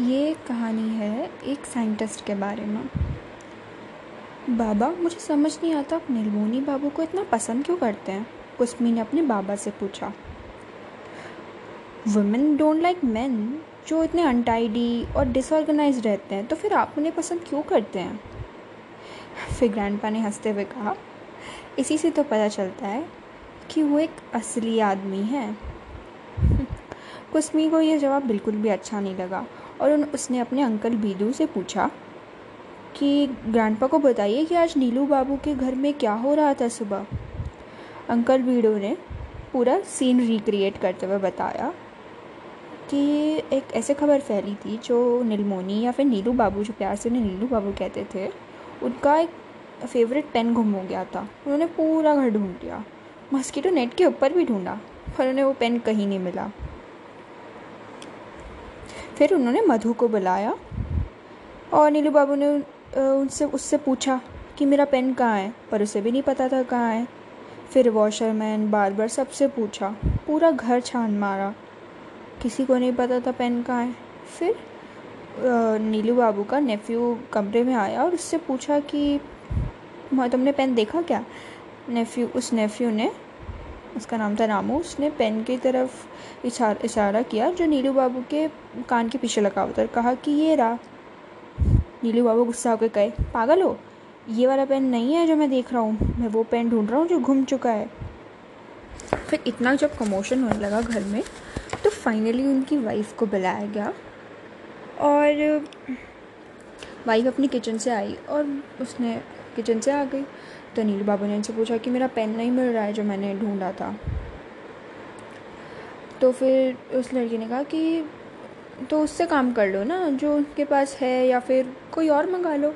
ये कहानी है एक साइंटिस्ट के बारे में। बाबा, मुझे समझ नहीं आता आप नीलमोनी बाबू को इतना पसंद क्यों करते हैं, कुसमी ने अपने बाबा से पूछा। वुमेन डोंट लाइक मेन जो इतने अनटाइडी और डिसऑर्गेनाइज रहते हैं, तो फिर आप उन्हें पसंद क्यों करते हैं, फिर ग्रैंडपा ने हंसते हुए कहा। इसी से तो पता चलता है कि वो एक असली आदमी है। कुसमी को यह जवाब बिल्कुल भी अच्छा नहीं लगा और उसने अपने अंकल बीदू से पूछा कि ग्रैंडपा को बताइए कि आज नीलू बाबू के घर में क्या हो रहा था सुबह। अंकल बीडू ने पूरा सीन रिक्रिएट करते हुए बताया कि एक ऐसे खबर फैली थी जो नीलमोनी या फिर नीलू बाबू, जो प्यार से उन्हें नीलू बाबू कहते थे, उनका एक फेवरेट पेन गुम हो गया था। उन्होंने पूरा घर ढूंढ लिया, मस्कीटो नेट के ऊपर भी ढूंढा, पर उन्हें वो पेन कहीं नहीं मिला। फिर उन्होंने मधु को बुलाया और नीलू बाबू ने उससे पूछा कि मेरा पेन कहाँ है, पर उसे भी नहीं पता था कहाँ है। फिर वॉशरमैन, बार्बर, सबसे पूछा, पूरा घर छान मारा, किसी को नहीं पता था पेन कहाँ है। फिर नीलू बाबू का नेफ्यू कमरे में आया और उससे पूछा कि तुमने पेन देखा क्या। नेफ्यू ने, उसका नाम था रामू, उसने पेन की तरफ इशारा किया जो नीलू बाबू के कान के पीछे लगा हुआ था, कहा कि ये रहा। नीलू बाबू गुस्सा होकर कहे, पागल हो, ये वाला पेन नहीं है जो मैं देख रहा हूँ, मैं वो पेन ढूंढ रहा हूँ जो घूम चुका है। फिर इतना जब कमोशन होने लगा घर में, तो फाइनली उनकी वाइफ को बुलाया गया और वाइफ अपनी किचन से आई और उसने किचन से आ गई। तो नीलू बाबू ने उनसे पूछा कि मेरा पेन नहीं मिल रहा है जो मैंने ढूंढा था। तो फिर उस लड़की ने कहा कि तो उससे काम कर लो ना जो उनके पास है, या फिर कोई और मंगा लो।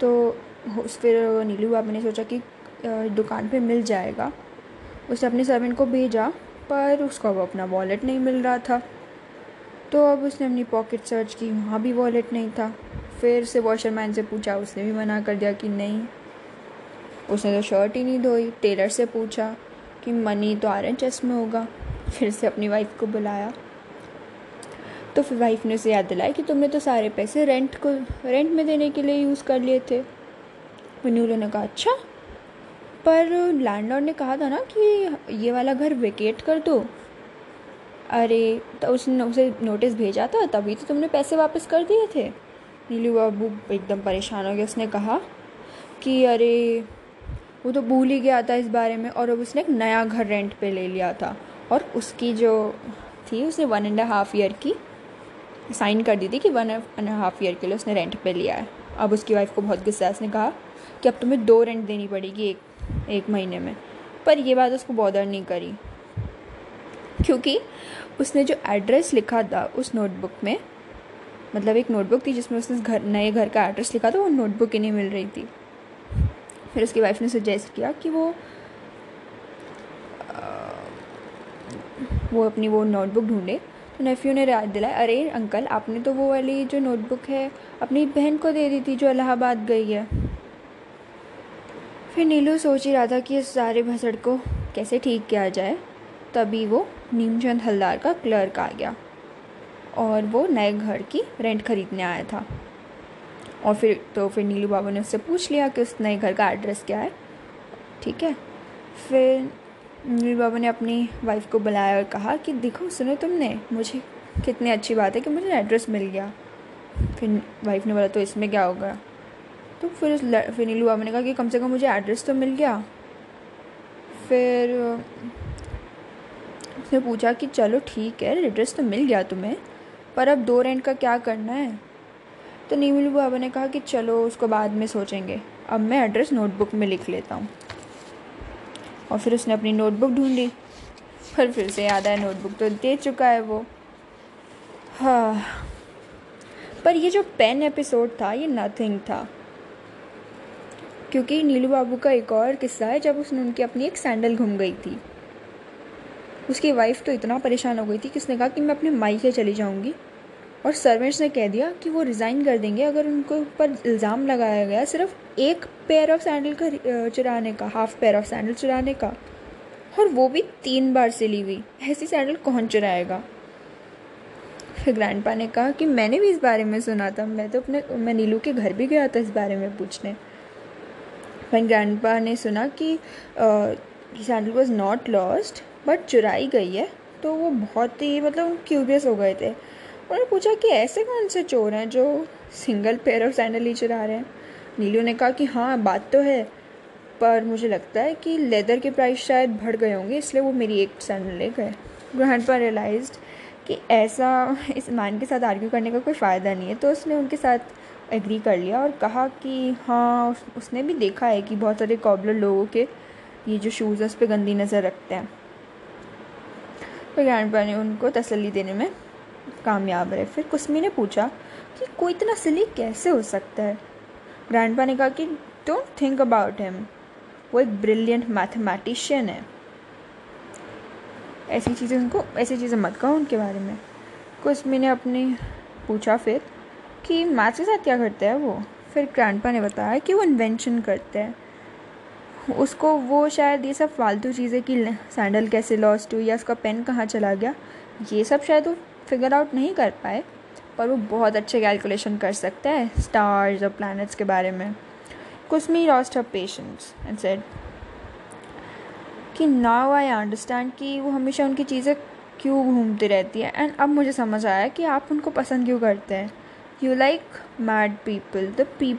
तो फिर नीलू बाबू ने सोचा कि दुकान पे मिल जाएगा। उसने अपने सर्वेंट को भेजा, पर उसका वो अपना वॉलेट नहीं मिल रहा था। तो अब उसने अपनी पॉकेट सर्च की, वहाँ भी वॉलेट नहीं था। फिर से वॉशरमैन से पूछा, उसने भी मना कर दिया कि नहीं, उसने तो शर्ट ही नहीं धोई। टेलर से पूछा कि मनी तो ऑरेंज चेस्ट में होगा। फिर से अपनी वाइफ को बुलाया, तो फिर वाइफ ने उसे याद दिलाई कि तुमने तो सारे पैसे रेंट में देने के लिए यूज़ कर लिए थे। नीलू ने कहा अच्छा, पर लैंडलॉर्ड ने कहा था ना कि ये वाला घर वेकेट कर दो। अरे, तो उसने उसे नोटिस भेजा था, तभी तो तुमने पैसे वापस कर दिए थे। नीलू बाबू एकदम परेशान हो गया। उसने कहा कि अरे, वो तो भूल ही गया था इस बारे में, और अब उसने एक नया घर रेंट पे ले लिया था और उसकी जो थी उसने 1.5 ईयर की साइन कर दी थी कि 1.5 ईयर के लिए उसने रेंट पे लिया है। अब उसकी वाइफ को बहुत गुस्सा है। उसने कहा कि अब तुम्हें 2 रेंट देनी पड़ेगी एक महीने में। पर ये बात उसको बॉदर नहीं करी, क्योंकि उसने जो एड्रेस लिखा था उस नोटबुक में, मतलब एक नोटबुक थी जिसमें उसने नए घर का एड्रेस लिखा था, वो नोटबुक ही नहीं मिल रही थी। फिर उसकी वाइफ ने सजेस्ट किया कि वो अपनी वो नोटबुक ढूंढे। तो नेफ्यू ने राय दिलाया, अरे अंकल, आपने तो वो वाली जो नोटबुक है अपनी बहन को दे दी थी जो इलाहाबाद गई है। फिर नीलू सोच ही रहा था कि इस सारे भसड़ को कैसे ठीक किया जाए, तभी वो नीमचंद हलदार का क्लर्क आ गया और वो नए घर की रेंट खरीदने आया था। और फिर नीलू बाबू ने उससे पूछ लिया कि उस नए घर का एड्रेस क्या है। ठीक है, फिर नीलू बाबू ने अपनी वाइफ को बुलाया और कहा कि देखो, सुनो तुमने, मुझे कितनी अच्छी बात है कि मुझे एड्रेस मिल गया। फिर वाइफ ने बोला, तो इसमें क्या होगा। तो फिर नीलू बाबू ने कहा कि कम से कम मुझे एड्रेस तो मिल गया। फिर उसने पूछा कि चलो ठीक है, एड्रेस तो मिल गया तुम्हें, पर अब 2 रेंट का क्या करना है। तो नीलू बाबू ने कहा कि चलो उसको बाद में सोचेंगे, अब मैं एड्रेस नोटबुक में लिख लेता हूँ। और फिर उसने अपनी नोटबुक ढूंढी, पर फिर से याद आया नोटबुक तो दे चुका है वो। हाँ, पर ये जो पेन एपिसोड था ये नथिंग था, क्योंकि नीलू बाबू का एक और किस्सा है जब उसने उनकी अपनी एक सैंडल घूम गई थी। उसकी वाइफ तो इतना परेशान हो गई थी कि उसने कहा कि मैं अपने मायके चली जाऊँगी, और सर्वेंट्स ने कह दिया कि वो रिज़ाइन कर देंगे अगर उनके ऊपर इल्ज़ाम लगाया गया सिर्फ एक पेयर ऑफ सैंडल का चुराने का, हाफ पेयर ऑफ सैंडल चुराने का, और वो भी 3 बार से ली हुई। ऐसी सैंडल कौन चुराएगा। फिर ग्रैंडपा ने कहा कि मैंने भी इस बारे में सुना था, मैं नीलू के घर भी गया था इस बारे में पूछने। फिर ग्रैंडपा ने सुना कि sandal was not lost but चुराई गई है, तो वो बहुत ही क्यूरियस हो गए थे। उन्होंने पूछा कि ऐसे कौन से चोर हैं जो सिंगल पेयर ऑफ सैंडल ही चुरा रहे हैं। नीलू ने कहा कि हाँ बात तो है, पर मुझे लगता है कि लेदर के प्राइस शायद बढ़ गए होंगे, इसलिए वो मेरी एक सैंडल ले गए। ग्रैंडपा रियलाइज्ड कि ऐसा इस मैन के साथ आर्ग्यू करने का कोई फ़ायदा नहीं है, तो उसने उनके साथ एग्री कर लिया और कहा कि हाँ उसने भी देखा है कि बहुत सारे कॉबलर लोगों के ये जो शूज़ है उस पर गंदी नज़र रखते हैं। तो ग्रैंडपा ने उनको तसल्ली देने में कामयाब रहे। फिर कुसमी ने पूछा कि कोई इतना सिली कैसे हो सकता है। ग्रैंडपा ने कहा कि डोंट थिंक अबाउट हिम, वो एक ब्रिलियंट मैथमेटिशियन है, ऐसी चीज़ें मत कहो उनके बारे में। कुसमी ने पूछा फिर कि मैथ्स के साथ क्या करता है वो। फिर ग्रैंडपा ने बताया कि वो इन्वेंशन करते हैं, उसको वो शायद ये सब फालतू चीज़ें कि सैंडल कैसे लॉस्ट हुई या उसका पेन कहाँ चला गया, ये सब शायद वो फिगर आउट नहीं कर पाए, पर वो बहुत अच्छे कैलकुलेशन कर सकता है स्टार्स और प्लैनेट्स के बारे में। Kusmi lost her patience and said कि नाउ आई अंडरस्टैंड कि वो हमेशा उनकी चीज़ें क्यों घूमती रहती है, एंड अब मुझे समझ आया कि आप उनको पसंद क्यों करते हैं। You like mad people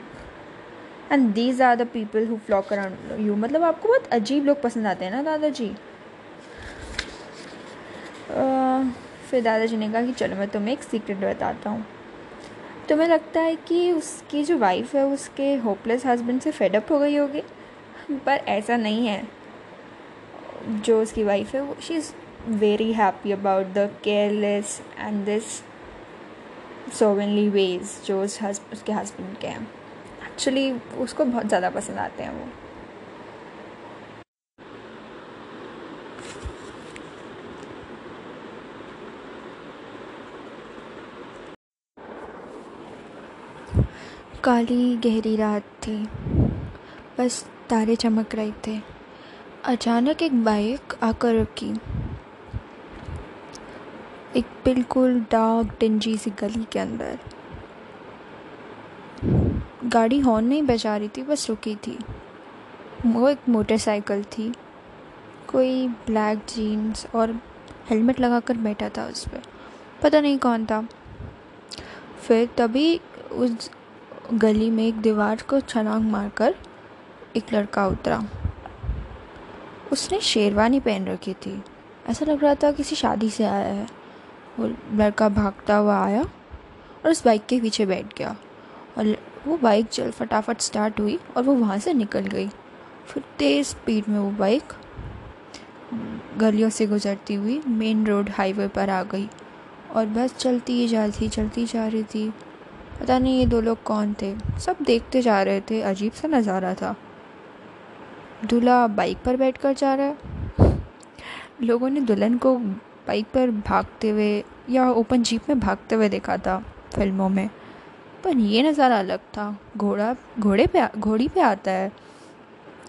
and these are the people who flock around you, आपको बहुत अजीब लोग पसंद आते हैं ना दादाजी। फिर दादाजी ने कहा कि चलो मैं तुम्हें एक सीक्रेट बताता हूँ, तुम्हें लगता है कि उसकी जो वाइफ है उसके होपलेस हस्बैंड से फेडअप हो गई होगी, पर ऐसा नहीं है। जो उसकी वाइफ है वो she is very happy about the careless and this slovenly ways जो उसके हस्बैंड के हैं, एक्चुअली उसको बहुत ज़्यादा पसंद आते हैं वो। काली गहरी रात थी, बस तारे चमक रहे थे। अचानक एक बाइक आकर रुकी एक बिल्कुल डार्क डिंजी सी गली के अंदर। गाड़ी हॉर्न नहीं बजा रही थी, बस रुकी थी। वो एक मोटरसाइकिल थी, कोई ब्लैक जीन्स और हेलमेट लगाकर बैठा था उस पर, पता नहीं कौन था। फिर तभी उस गली में एक दीवार को छलांग मारकर एक लड़का उतरा। उसने शेरवानी पहन रखी थी, ऐसा लग रहा था किसी शादी से आया है। वो लड़का भागता हुआ आया और उस बाइक के पीछे बैठ गया, और वो बाइक चल फटाफट स्टार्ट हुई और वो वहाँ से निकल गई। फिर तेज़ स्पीड में वो बाइक गलियों से गुजरती हुई मेन रोड हाईवे पर आ गई, और बस चलती जा रही थी। पता नहीं ये दो लोग कौन थे, सब देखते जा रहे थे, अजीब सा नज़ारा था। दूल्हा बाइक पर बैठकर जा रहा है, लोगों ने दुल्हन को बाइक पर भागते हुए या ओपन जीप में भागते हुए देखा था फिल्मों में, पर ये नज़ारा अलग था। घोड़ी पे आता है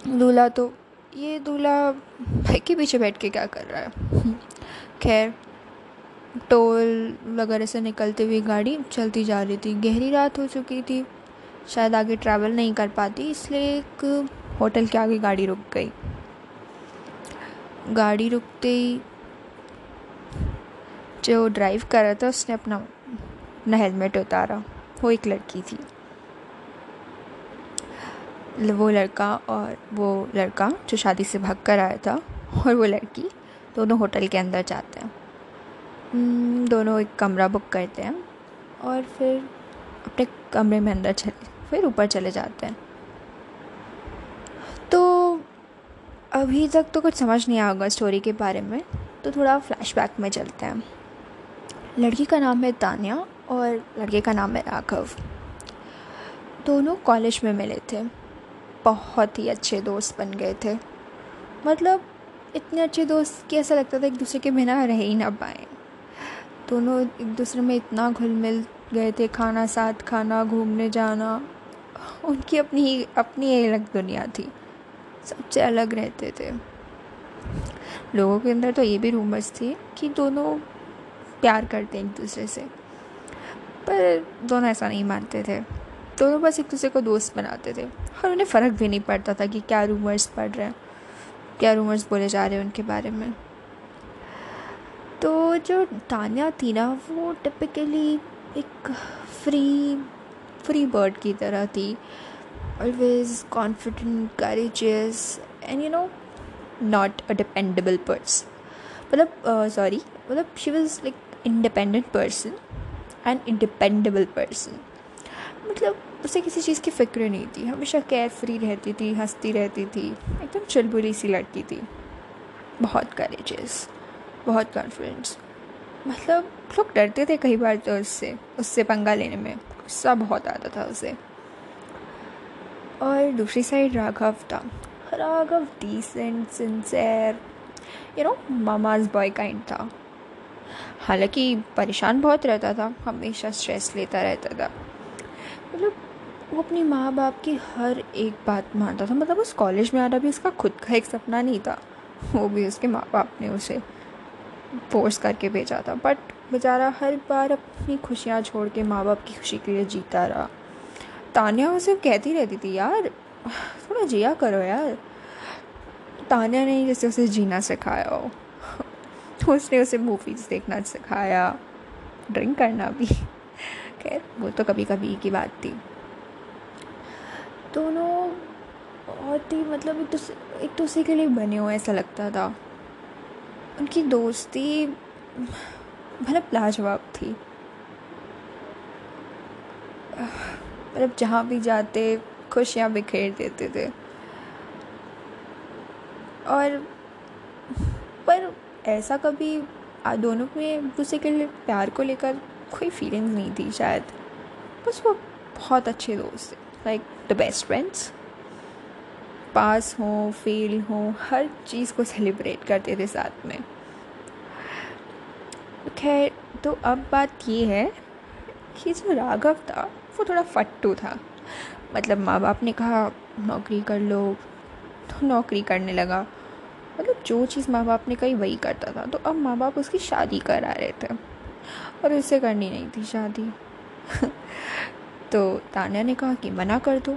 दूल्हा, तो ये दूल्हा बाइक के पीछे बैठ के क्या कर रहा है। खैर टोल वगैरह से निकलते हुए गाड़ी चलती जा रही थी। गहरी रात हो चुकी थी, शायद आगे ट्रैवल नहीं कर पाती, इसलिए एक होटल के आगे गाड़ी रुक गई। गाड़ी रुकते ही जो ड्राइव कर रहा था उसने अपना हेलमेट उतारा, वो एक लड़की थी। वो लड़का जो शादी से भाग कर आया था और वो लड़की दोनों होटल के अंदर जाते हैं, दोनों एक कमरा बुक करते हैं और फिर अपने कमरे में अंदर फिर ऊपर चले जाते हैं। तो अभी तक तो कुछ समझ नहीं आया होगा स्टोरी के बारे में, तो थोड़ा फ्लैशबैक में चलते हैं। लड़की का नाम है तानिया और लड़के का नाम है राघव। दोनों कॉलेज में मिले थे, बहुत ही अच्छे दोस्त बन गए थे, इतने अच्छे दोस्त कि ऐसा लगता था एक दूसरे के बिना रह ही ना पाए। दोनों एक दूसरे में इतना घुल मिल गए थे, खाना साथ खाना, घूमने जाना, उनकी अपनी अलग दुनिया थी, सबसे अलग रहते थे। लोगों के अंदर तो ये भी रूमर्स थी कि दोनों प्यार करते हैं एक दूसरे से, पर दोनों ऐसा नहीं मानते थे। दोनों बस एक दूसरे को दोस्त बनाते थे और उन्हें फ़र्क भी नहीं पड़ता था कि क्या रूमर्स पढ़ रहे हैं, क्या रूमर्स बोले जा रहे हैं उनके बारे में। तो जो तान्या थी ना, वो टिपिकली एक फ्री बर्ड की तरह थी, always confident, courageous and you know not a dependable person. मतलब she was like independent person and independable person. मतलब उसे किसी चीज़ की फिक्र नहीं थी, हमेशा केयर फ्री रहती थी, हंसती रहती थी, एकदम चुलबुली सी लड़की थी, बहुत करेजियस, बहुत कॉन्फिडेंस। मतलब लोग डरते थे कई बार तो उससे पंगा लेने में, गुस्सा बहुत आता था उसे। और दूसरी साइड राघव था। Raghav decent, sincere, you know mama's boy kind था। हालांकि परेशान बहुत रहता था, हमेशा स्ट्रेस लेता रहता था। मतलब वो अपनी माँ बाप की हर एक बात मानता था। मतलब उस कॉलेज में आना भी उसका खुद का एक सपना नहीं था, वो भी उसके माँ बाप ने उसे फोर्स करके भेजा था। बट बेचारा हर बार अपनी खुशियाँ छोड़ के माँ बाप की खुशी के लिए जीता रहा। तान्या उसे कहती रहती थी, यार थोड़ा जिया करो यार। तान्या ने जैसे उसे जीना सिखाया हो, उसने उसे मूवीज़ देखना सिखाया, ड्रिंक करना भी। खैर वो तो कभी कभी की बात थी। दोनों बहुत ही मतलब एक दूसरे के लिए बने हुए ऐसा लगता था। उनकी दोस्ती मतलब लाजवाब थी। मतलब जहाँ भी जाते खुशियाँ बिखेर देते थे। और पर ऐसा कभी दोनों में दूसरे के लिए प्यार को लेकर कोई फीलिंग्स नहीं थी शायद। बस वो बहुत अच्छे दोस्त थे, like the best friends. Pass हों फेल हों, हर चीज़ को सेलिब्रेट करते थे साथ में। खैर तो अब बात ये है कि जो राघव था वो थोड़ा फट्टू था। मतलब माँ बाप ने कहा नौकरी कर लो तो नौकरी करने लगा। मतलब जो चीज़ माँ बाप ने कही वही करता था। तो अब माँ बाप उसकी शादी करा रहे थे और उससे करनी नहीं थी शादी। तो तान्या ने कहा कि मना कर दो,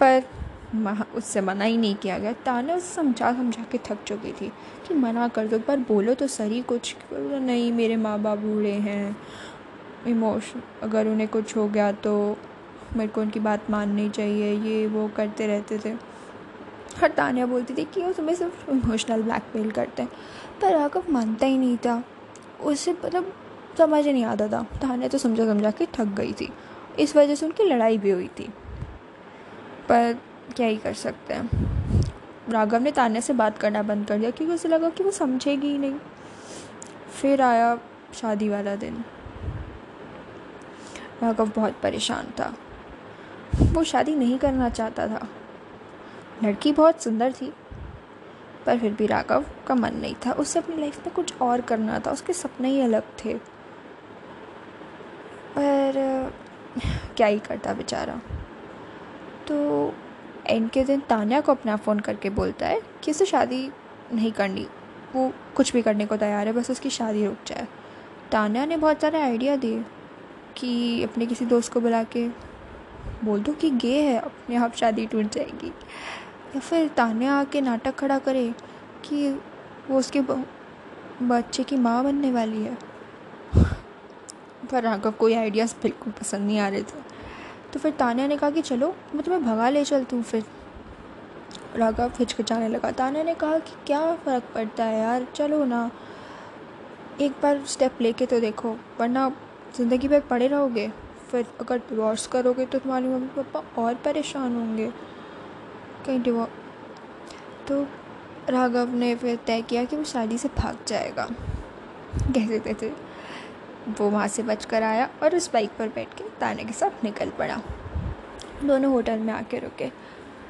पर उससे मना ही नहीं किया गया। तान्या उसे समझा के थक चुकी थी कि मना कर दो, एक बार बोलो तो सही कुछ। नहीं, मेरे माँ बाप बूढ़े हैं, इमोशन अगर उन्हें कुछ हो गया तो मेरे को उनकी बात माननी चाहिए, ये वो करते रहते थे। हर तान्या बोलती थी कि वो तुम्हें सिर्फ इमोशनल ब्लैकमेल करते हैं, पर राघव मानता ही नहीं था। उसे मतलब समझ नहीं आता था। तान्या तो समझा के थक गई थी, इस वजह से उनकी लड़ाई भी हुई थी। पर क्या ही कर सकते हैं। राघव ने तान्या से बात करना बंद कर दिया क्योंकि उसे लगा कि वो समझेगी ही नहीं। फिर आया शादी वाला दिन। राघव बहुत परेशान था, वो शादी नहीं करना चाहता था। लड़की बहुत सुंदर थी, पर फिर भी राघव का मन नहीं था। उससे अपनी लाइफ में कुछ और करना था, उसके सपने ही अलग थे। पर क्या ही करता बेचारा। तो एंड के दिन तान्या को अपना फ़ोन करके बोलता है कि उसे शादी नहीं करनी, वो कुछ भी करने को तैयार है, बस उसकी शादी रुक जाए। तान्या ने बहुत सारे आइडिया दिए कि अपने किसी दोस्त को बुला के बोल दो कि गे है, अपने आप शादी टूट जाएगी। या फिर तान्या आके नाटक खड़ा करे कि वो उसके बच्चे की माँ बनने वाली है। पर राघव कोई आइडियाज़ बिल्कुल पसंद नहीं आ रहे थे। तो फिर तान्या ने कहा कि चलो मैं तुम्हें भगा ले चलती हूँ। फिर राघव हिचकिचाने लगा। तान्या ने कहा कि क्या फ़र्क पड़ता है यार, चलो ना, एक बार स्टेप लेके तो देखो, वरना ज़िंदगी भर पड़े रहोगे। फिर अगर डिवोर्स करोगे तो तुम्हारे मम्मी पापा और परेशान होंगे कहीं तो राघव ने फिर तय किया कि वो शादी से भाग जाएगा। कहते कहते वो वहाँ से बचकर आया और उस बाइक पर बैठ के तान्या के साथ निकल पड़ा। दोनों होटल में आके रुके।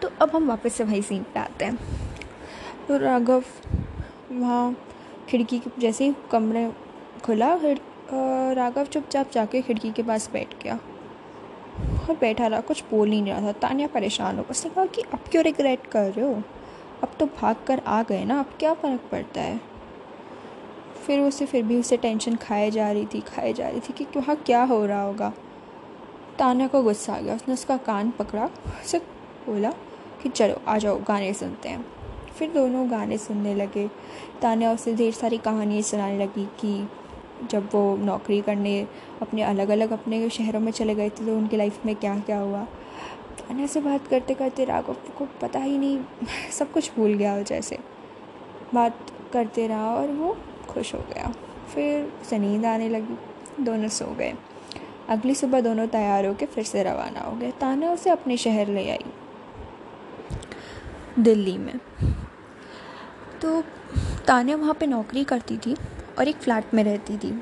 तो अब हम वापस से वही सीन पे आते हैं। तो राघव वहाँ खिड़की के जैसे ही कमरे खुला, राघव चुपचाप जाके खिड़की के पास बैठ गया और बैठा रहा, कुछ बोल ही नहीं रहा था। तान्या परेशान हो, उसने कहा कि अब क्यों रिग्रेट कर रहे हो, अब तो भाग कर आ गए ना, अब क्या फ़र्क पड़ता है। फिर भी उसे टेंशन खाए जा रही थी कि वहाँ क्या हो रहा होगा। ताना को गुस्सा आ गया, उसने उसका कान पकड़ा, उसे बोला कि चलो आ जाओ गाने सुनते हैं। फिर दोनों गाने सुनने लगे। ताना उसे ढेर सारी कहानियाँ सुनाने लगी कि जब वो नौकरी करने अपने अलग अलग शहरों में चले गए थे तो उनकी लाइफ में क्या क्या हुआ। ताना से बात करते करते राघव को पता ही नहीं, सब कुछ भूल गया हो जैसे। बात करते रहा और वो खुश हो गया। फिर उसे नींद आने लगी, दोनों सो गए। अगली सुबह दोनों तैयार होकर फिर से रवाना हो गए। ताना उसे अपने शहर ले आई, दिल्ली में। तो ताना वहाँ पे नौकरी करती थी और एक फ्लैट में रहती थी,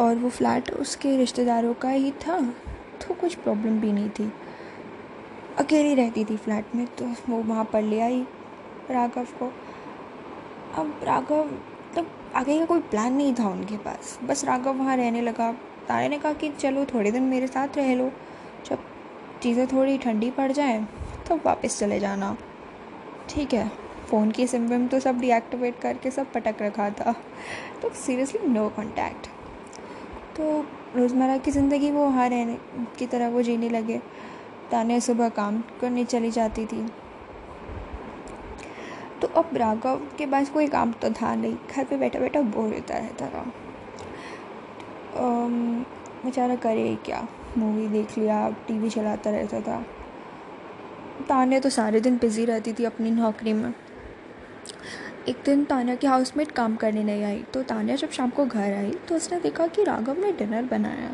और वो फ्लैट उसके रिश्तेदारों का ही था तो कुछ प्रॉब्लम भी नहीं थी। अकेली रहती थी फ्लैट में, तो वो वहाँ पर ले आई राघव को। अब राघव तब आगे का कोई प्लान नहीं था उनके पास, बस राघव वहाँ रहने लगा। तारे ने कहा कि चलो थोड़े दिन मेरे साथ रह लो, जब चीज़ें थोड़ी ठंडी पड़ जाएं तो वापस चले जाना। ठीक है, फ़ोन की सिम विम तो सब डीएक्टिवेट करके सब पटक रखा था, तो सीरियसली नो कॉन्टैक्ट। तो रोज़मर्रा की ज़िंदगी वो वहाँ रहने की तरह वो जीने लगे। ताने सुबह काम करने चली जाती थी। तो अब राघव के पास कोई काम तो था नहीं, घर पे बैठा बैठा बोर होता रहता था। बेचारा करे क्या, मूवी देख लिया, टीवी चलाता रहता था। ताने तो सारे दिन बिजी रहती थी अपनी नौकरी में। एक दिन ताना की हाउसमेट काम करने नहीं आई, तो ताना जब शाम को घर आई तो उसने देखा कि राघव ने डिनर बनाया,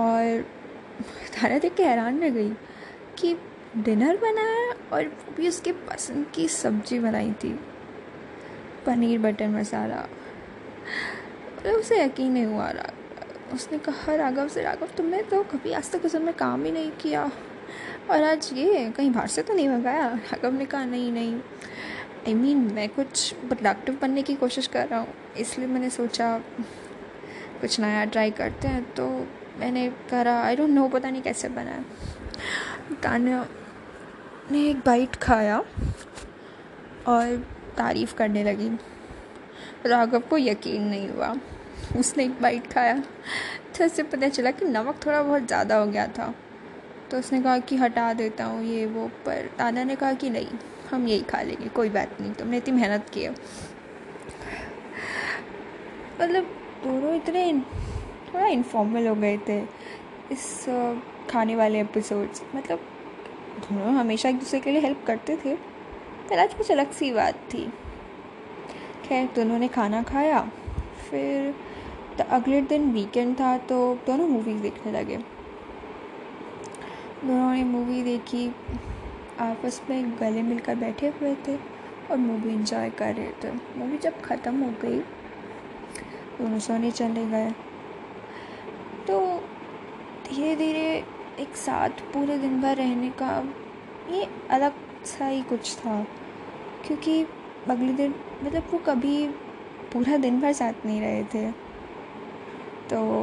और ताना देख के हैरान रह गई कि डिनर बनाया और वो भी उसके पसंद की सब्ज़ी बनाई थी, पनीर बटर मसाला। उसे यकीन नहीं हुआ। उसने कहा राघव से, राघव तुमने तो कभी आज तक उसमें काम ही नहीं किया और आज ये कहीं बाहर से तो नहीं मंगाया। राघव ने कहा नहीं, I mean, मैं कुछ प्रोडक्टिव बनने की कोशिश कर रहा हूँ, इसलिए मैंने सोचा कुछ नया ट्राई करते हैं। तो मैंने करा, आई डोंट नो, पता नहीं कैसे बना। ताना ने एक बाइट खाया और तारीफ़ करने लगी। राघव को यकीन नहीं हुआ। उसने एक बाइट खाया तो उससे पता चला कि नमक थोड़ा बहुत ज़्यादा हो गया था, तो उसने कहा कि हटा देता हूँ ये वो, पर ताना ने कहा कि नहीं, हम यही खा लेंगे, कोई बात नहीं, तुमने इतनी मेहनत की है। मतलब दोनों इतने थोड़ा इनफॉर्मल हो गए थे इस खाने वाले एपिसोड्स। मतलब दोनों हमेशा एक दूसरे के लिए हेल्प करते थे, पर आज कुछ अलग सी बात थी। खैर, दोनों ने खाना खाया। फिर अगले दिन वीकेंड था, तो दोनों मूवीज़ देखने लगे। दोनों ने मूवी देखी, आपस में गले मिलकर बैठे हुए थे और मूवी एंजॉय कर रहे थे। मूवी जब ख़त्म हो गई, दोनों सोने चले गए। तो धीरे धीरे एक साथ पूरे दिन भर रहने का ये अलग सा ही कुछ था, क्योंकि अगले दिन मतलब वो कभी पूरा दिन भर साथ नहीं रहे थे। तो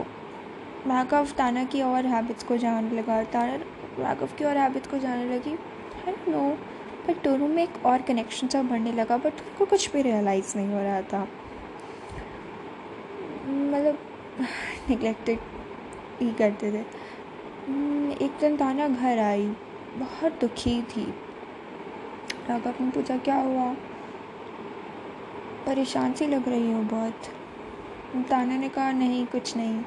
राघव ताना की और हैबिट्स को जानने लगा, ताना राघव की और हैबिट्स को जानने लगी। आई डोंट नो, बट दोनों में एक और कनेक्शन सा बढ़ने लगा, बट उनको कुछ भी रियलाइज़ नहीं हो रहा था। मतलब निगलेक्टेड ही करते थे। एक दिन ताना घर आई, बहुत दुखी थी। राघव ने पूछा क्या हुआ, परेशान सी लग रही हो बहुत। ताना ने कहा नहीं, कुछ नहीं,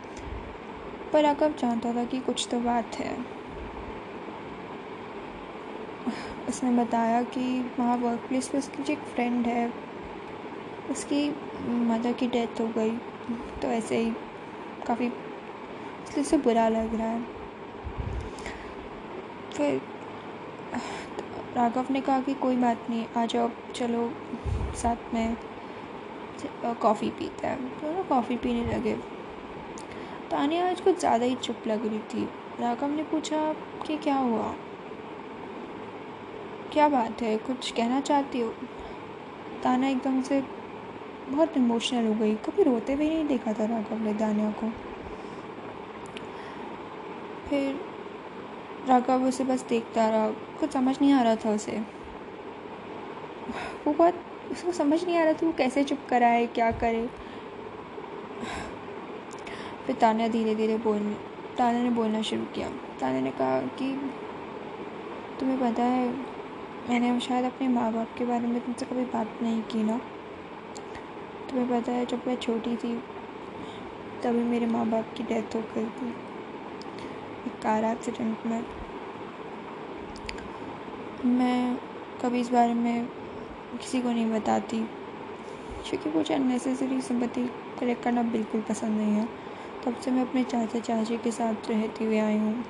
पर राघव जानता था कि कुछ तो बात है। उसने बताया कि वहाँ वर्क प्लेस पर उसकी जो एक फ्रेंड है, उसकी मदर की डेथ हो गई, तो ऐसे ही काफ़ी इसलिए उसे बुरा लग रहा है। फिर राघव ने कहा कि कोई बात नहीं, आ जाओ, चलो साथ में कॉफ़ी पीते हैं। तो कॉफ़ी पीने लगे। ताने आज कुछ ज़्यादा ही चुप लग रही थी। राघव ने पूछा कि क्या हुआ, क्या बात है, कुछ कहना चाहती हो। ताना एकदम से बहुत इमोशनल हो गई, कभी रोते भी नहीं देखा था राघव ने ताना को। फिर राघव उसे बस देखता रहा, कुछ समझ नहीं आ रहा था उसे। वो बहुत उसको समझ नहीं आ रहा था वो कैसे चुप कराए, क्या करे। फिर तान्या धीरे धीरे तान्या ने बोलना शुरू किया। तान्या ने कहा कि तुम्हें पता है मैंने शायद अपने माँ बाप के बारे में तुमसे कभी बात नहीं की ना। तुम्हें पता है जब मैं छोटी थी तभी मेरे माँ बाप की डेथ हो गई थी एक कार एक्सीडेंट में। मैं कभी इस बारे में किसी को नहीं बताती क्योंकि मुझे अननेसेसरी सिंपैथी कलेक्ट करना बिल्कुल पसंद नहीं है। तब से मैं अपने चाचा चाची के साथ रहती हुई आई हूँ।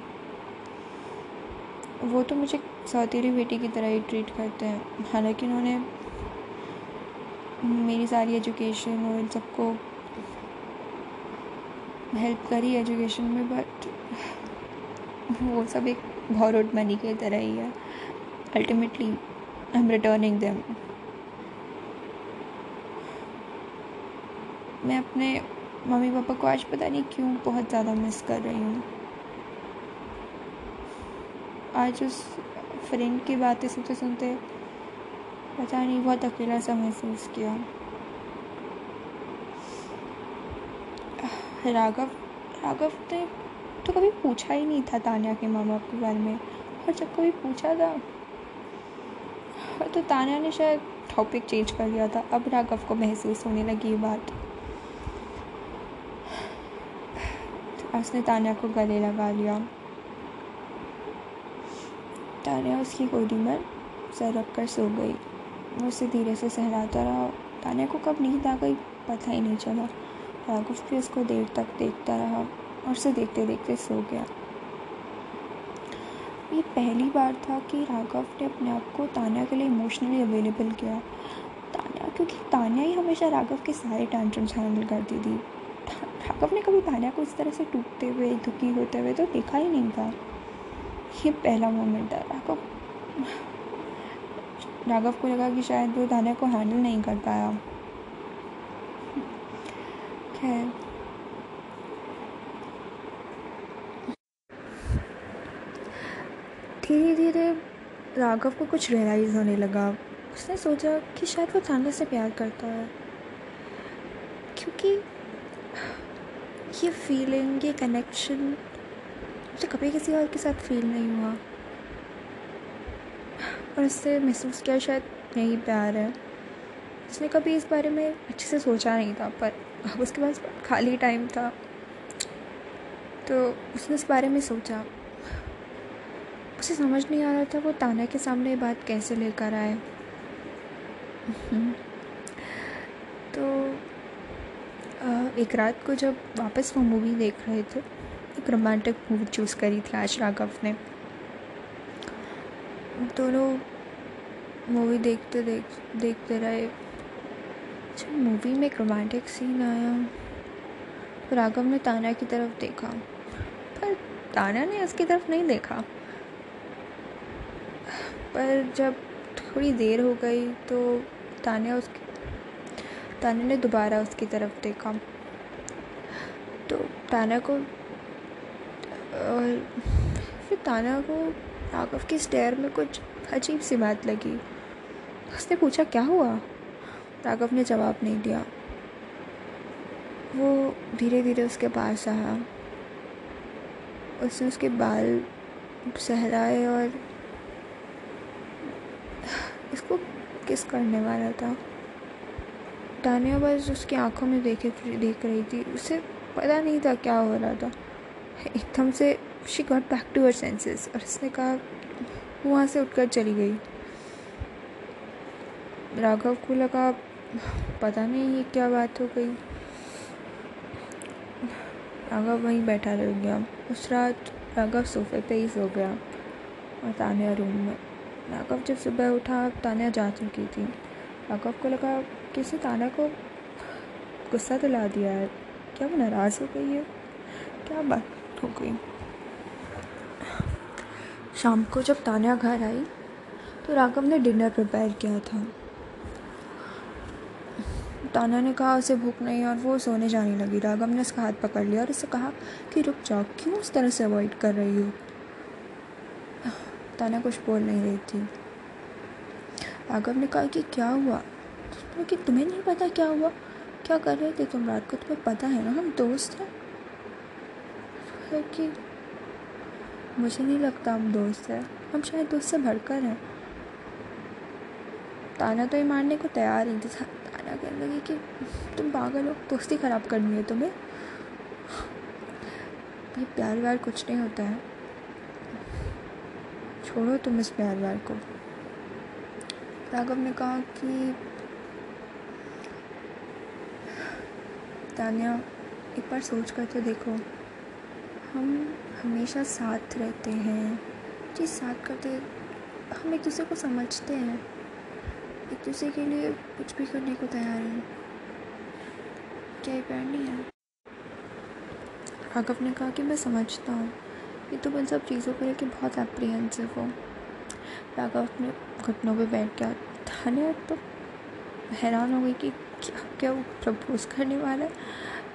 वो तो मुझे सौतेली बेटी की तरह ही ट्रीट करते हैं। हालांकि उन्होंने मेरी सारी एजुकेशन और इन सबको हेल्प करी एजुकेशन में, बट वो सब एक बोरोड मनी की तरह ही है। Ultimately I am returning them. मैं अपने मम्मी पापा को आज पता नहीं क्यों बहुत ज़्यादा मिस कर रही हूँ। आज उस फ्रेंड की बातें सुनते सुनते पता नहीं बहुत अकेला सा महसूस किया। राघव ने तो कभी पूछा ही नहीं था तान्या के माँ बाप के बारे में, और जब कभी पूछा था तो तान्या ने शायद टॉपिक चेंज कर लिया था। अब राघव को महसूस होने लगी ये बात, तो उसने तान्या को गले लगा लिया। तान्या उसकी गोदी में सर रख कर सो गई। वो उसे धीरे से सहलाता रहा। तान्या को कब नींद आ गई पता ही नहीं चला। राघव भी उसको देर तक देखता रहा और उसे देखते देखते सो गया। ये पहली बार था कि राघव ने अपने आप को तान्या के लिए इमोशनली अवेलेबल किया। तान्या, क्योंकि तान्या ही हमेशा राघव के सारे टेंशन हैंडल करती थी। राघव ने कभी तान्या को इस तरह से टूटते हुए, दुखी होते हुए तो देखा ही नहीं था। ये पहला मोमेंट था। राघव को लगा कि शायद वो तान्या को हैंडल नहीं कर पाया। धीरे धीरे राघव को कुछ रियलाइज होने लगा। उसने सोचा कि शायद वो तान्या से प्यार करता है, क्योंकि ये फीलिंग, ये कनेक्शन मुझे कभी किसी और के साथ फील नहीं हुआ। और उससे महसूस किया शायद यही प्यार है। उसने कभी इस बारे में अच्छे से सोचा नहीं था, पर अब उसके पास खाली टाइम था तो उसने इस बारे में सोचा। उसे समझ नहीं आ रहा था वो तान्या के सामने ये बात कैसे लेकर आए। तो एक रात को जब वापस वो मूवी देख रहे थे, एक रोमांटिक मूवी चूज़ करी थी आज राघव ने। दोनों मूवी देखते रहे। जब मूवी में एक रोमांटिक सीन आया, राघव ने तान्या की तरफ देखा, पर तान्या ने उसकी तरफ नहीं देखा। पर जब थोड़ी देर हो गई तो तान्या ने दोबारा उसकी तरफ देखा। तो तान्या को राघव की स्टेयर में कुछ अजीब सी बात लगी। उसने पूछा क्या हुआ। राघव ने जवाब नहीं दिया। वो धीरे धीरे उसके पास आया। उसने उसके बाल सहलाए और इसको किस करने वाला था। तान्या बस उसकी आंखों में देख रही थी। उसे पता नहीं था क्या हो रहा था। एकदम से she got back to her senses और उसने कहा, वहाँ से उठकर चली गई। राघव को लगा पता नहीं ये क्या बात हो गई। राघव वहीं बैठा रह गया। उस रात राघव सोफे पे ही सो गया और तान्या रूम में। राघव जब सुबह उठा तान्या जा चुकी थी। राघव को लगा कि उसने तान्या को गुस्सा तो ला दिया है, क्या वो नाराज़ हो गई है, क्या बात हो गई। शाम को जब तान्या घर आई तो राघव ने डिनर प्रिपेयर किया था। तान्या ने कहा उसे भूख नहीं और वो सोने जाने लगी। राघव ने उसका हाथ पकड़ लिया और उससे कहा कि रुक जाओ, क्यों उस तरह से अवॉइड कर रही हो। तान्या कुछ बोल नहीं रही थी। राघव ने कहा कि क्या हुआ। क्योंकि तुम्हें नहीं पता क्या हुआ, क्या कर रहे थे तुम रात को, तुम्हें पता है ना हम दोस्त हैं। कि मुझे नहीं लगता हम दोस्त हैं, हम शायद दोस्त से भड़कर हैं। ताना तो ये मानने को तैयार ही था, ताना कहने लगी कि तुम पागल हो, दोस्ती ख़राब करनी है तुम्हें, ये प्यार व्यार कुछ नहीं होता है, छोड़ो तुम इस प्यार व्यार को। राघव ने कहा कि तान्या एक बार सोच कर तो देखो, हम हमेशा साथ रहते हैं, चीज़ साथ करते, हम एक दूसरे को समझते हैं, एक दूसरे के लिए कुछ भी करने को तैयार हैं, क्या ये प्यार नहीं है? राघव ने कहा कि मैं समझता हूँ, ये तो इन सब चीज़ों को लेकर बहुत एप्रीहेंसिव हो। राघव अपने घुटनों पर बैठ गया, तान्या तो हैरान हो गई कि क्या वो प्रपोज करने वाला है।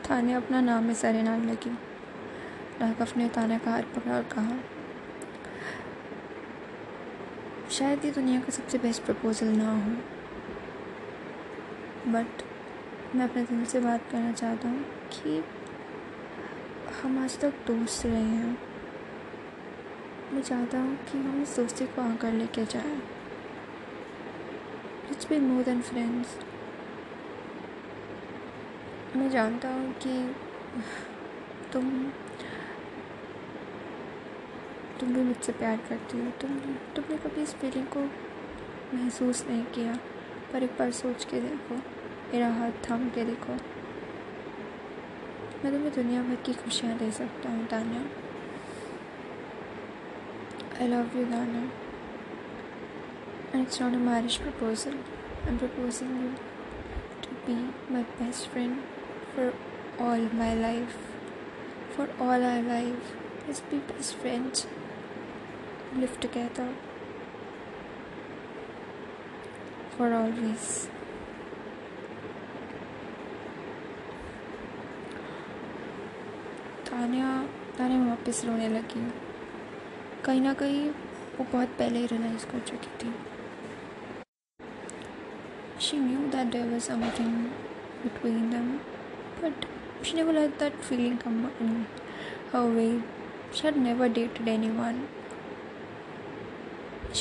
तान्या अपना नाम में सरेनाने लगी। राघव ने तान्या का हाथ पकड़ा और कहा, शायद ये दुनिया का सबसे बेस्ट प्रपोजल ना हो, बट मैं अपने दिल से बात करना चाहता हूँ कि हम आज तक दोस्त रहे हैं, मैं चाहता हूँ कि हम इस दोस्ती को आकर लेके जाएं। It's been more than friends. मैं जानता हूँ कि तुम भी मुझसे प्यार करती हो, तुमने कभी इस फीलिंग को महसूस नहीं किया, पर एक बार सोच के देखो, मेरा हाथ थाम के देखो, मैं तुम्हें दुनिया भर की खुशियाँ दे सकता हूँ Tanya. I love you Tanya, and it's not a marriage proposal, I am proposing you to be my best friend for all my life, for all our life, let's be best friends, live together for always. Tanya वापस रोने लगी, कहीं ना कहीं वो बहुत पहले ही realise कर चुकी थी। She knew that there was something between them, but she never let that feeling come in her way. She had never dated anyone.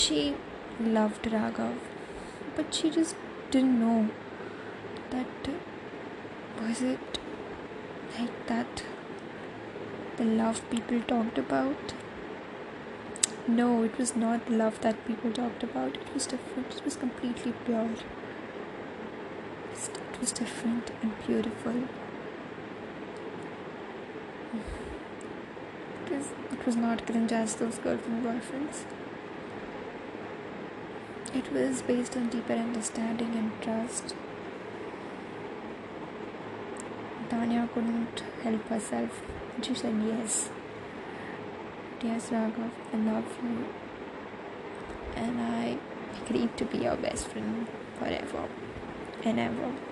She loved Raghav, but she just didn't know that was it like that. The love people talked about. No, it was not love that people talked about. It was different. It was completely pure. It was different and beautiful. It was not cringe as those girlfriend boyfriends. It was based on deeper understanding and trust. Tanya couldn't help herself. She said yes. Yes, Raghav, I love you. And I agreed to be your best friend forever and ever.